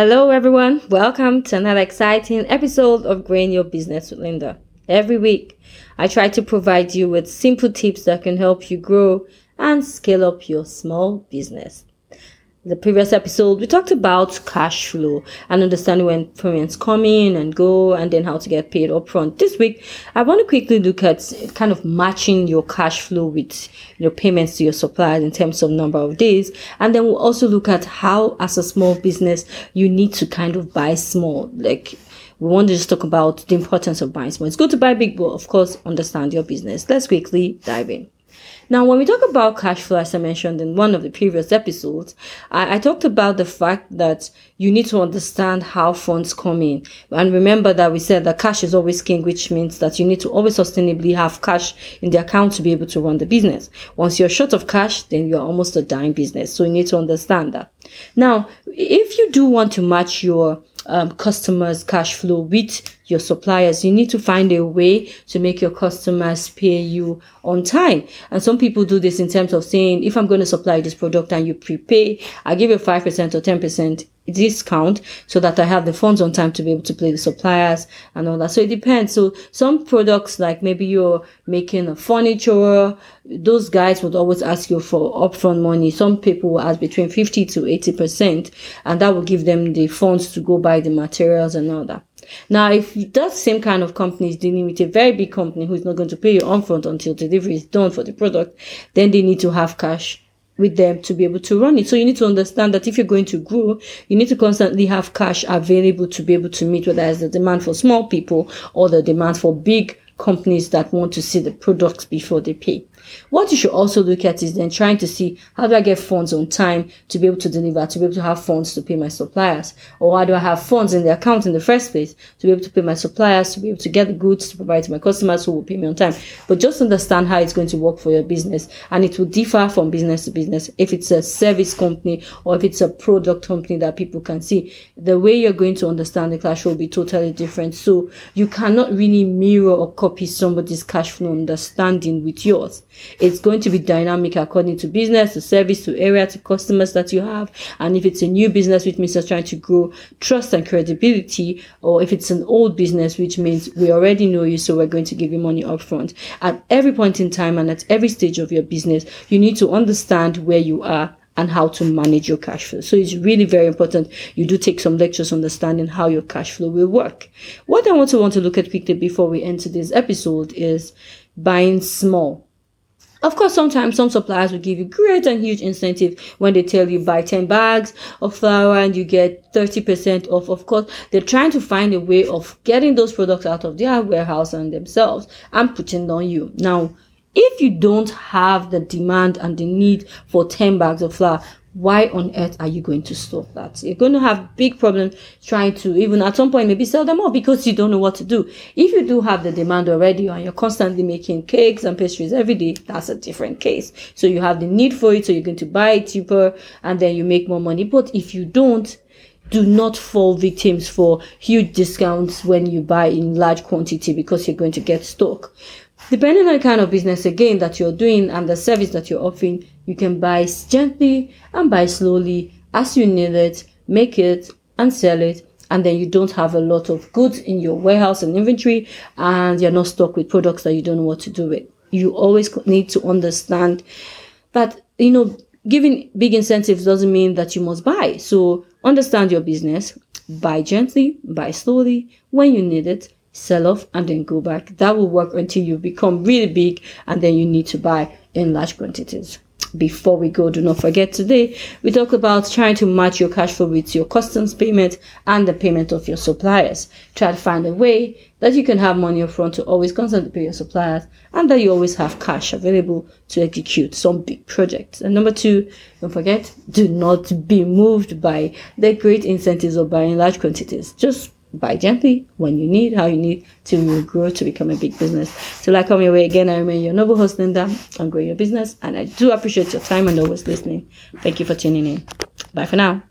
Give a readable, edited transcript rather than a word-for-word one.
Hello everyone, welcome to another exciting episode of Growing Your Business with Linda. Every week, I try to provide you with simple tips that can help you grow and scale up your small business. The previous episode, we talked about cash flow and understanding when payments come in and go, and then how to get paid upfront. This week, I want to quickly look at kind of matching your cash flow with your payments to your suppliers in terms of number of days. And then we'll also look at how, as a small business, you need to kind of buy small. Like, we want to just talk about the importance of buying small. It's good to buy big, but of course, understand your business. Let's quickly dive in. Now, when we talk about cash flow, as I mentioned in one of the previous episodes, I talked about the fact that you need to understand how funds come in. And remember that we said that cash is always king, which means that you need to always sustainably have cash in the account to be able to run the business. Once you're short of cash, then you're almost a dying business. So you need to understand that. Now, if you do want to match your customers' cash flow with your suppliers, you need to find a way to make your customers pay you on time. And some people do this in terms of saying, if I'm going to supply this product and you prepay, I give you 5% or 10% discount so that I have the funds on time to be able to pay the suppliers and all that. So it depends. So some products, like maybe you're making a furniture, those guys would always ask you for upfront money. Some people will ask between 50 to 80%, and that will give them the funds to go buy the materials and all that. Now, if that same kind of company is dealing with a very big company who is not going to pay you upfront until delivery is done for the product, then they need to have cash with them to be able to run it. So you need to understand that if you're going to grow, you need to constantly have cash available to be able to meet whether it's the demand for small people or the demand for big companies that want to see the products before they pay. What you should also look at is then trying to see, how do I get funds on time to be able to deliver, to be able to have funds to pay my suppliers? Or how do I have funds in the account in the first place to be able to pay my suppliers, to be able to get the goods to provide to my customers who will pay me on time? But just understand how it's going to work for your business, and it will differ from business to business. If it's a service company or if it's a product company that people can see, the way you're going to understand the cash flow will be totally different. So you cannot really mirror or copy somebody's cash flow understanding with yours. It's going to be dynamic according to business, to service, to area, to customers that you have. And if it's a new business, which means you're trying to grow trust and credibility, or if it's an old business, which means we already know you, so we're going to give you money upfront. At every point in time and at every stage of your business, you need to understand where you are and how to manage your cash flow. So it's really very important you do take some lectures understanding how your cash flow will work. What I also want to look at quickly before we end today's episode is buying small. Of course, sometimes some suppliers will give you great and huge incentive when they tell you buy 10 bags of flour and you get 30% off. Of course, they're trying to find a way of getting those products out of their warehouse and themselves and putting on you. Now, if you don't have the demand and the need for 10 bags of flour, why on earth are you going to stop that? You're going to have big problems trying to even at some point maybe sell them off because you don't know what to do. If you do have the demand already and you're constantly making cakes and pastries every day, that's a different case. So you have the need for it, so you're going to buy it cheaper and then you make more money. But if you don't, do not fall victims for huge discounts when you buy in large quantity because you're going to get stuck. Depending on the kind of business, again, that you're doing and the service that you're offering, you can buy gently and buy slowly as you need it, make it and sell it. And then you don't have a lot of goods in your warehouse and inventory, and you're not stuck with products that you don't know what to do with. You always need to understand that, giving big incentives doesn't mean that you must buy. So understand your business, buy gently, buy slowly when you need it, sell off and then go back. That will work until you become really big and then you need to buy in large quantities. Before we go, do not forget today, we talk about trying to match your cash flow with your customs payment and the payment of your suppliers. Try to find a way that you can have money upfront to always constantly pay your suppliers and that you always have cash available to execute some big projects. And number two, don't forget, do not be moved by the great incentives of buying large quantities. Just buy gently when you need, how you need, till you grow to become a big business. Till I come your way again, I remain your noble host, Linda, on Growing Your Business. And I do appreciate your time and always listening. Thank you for tuning in. Bye for now.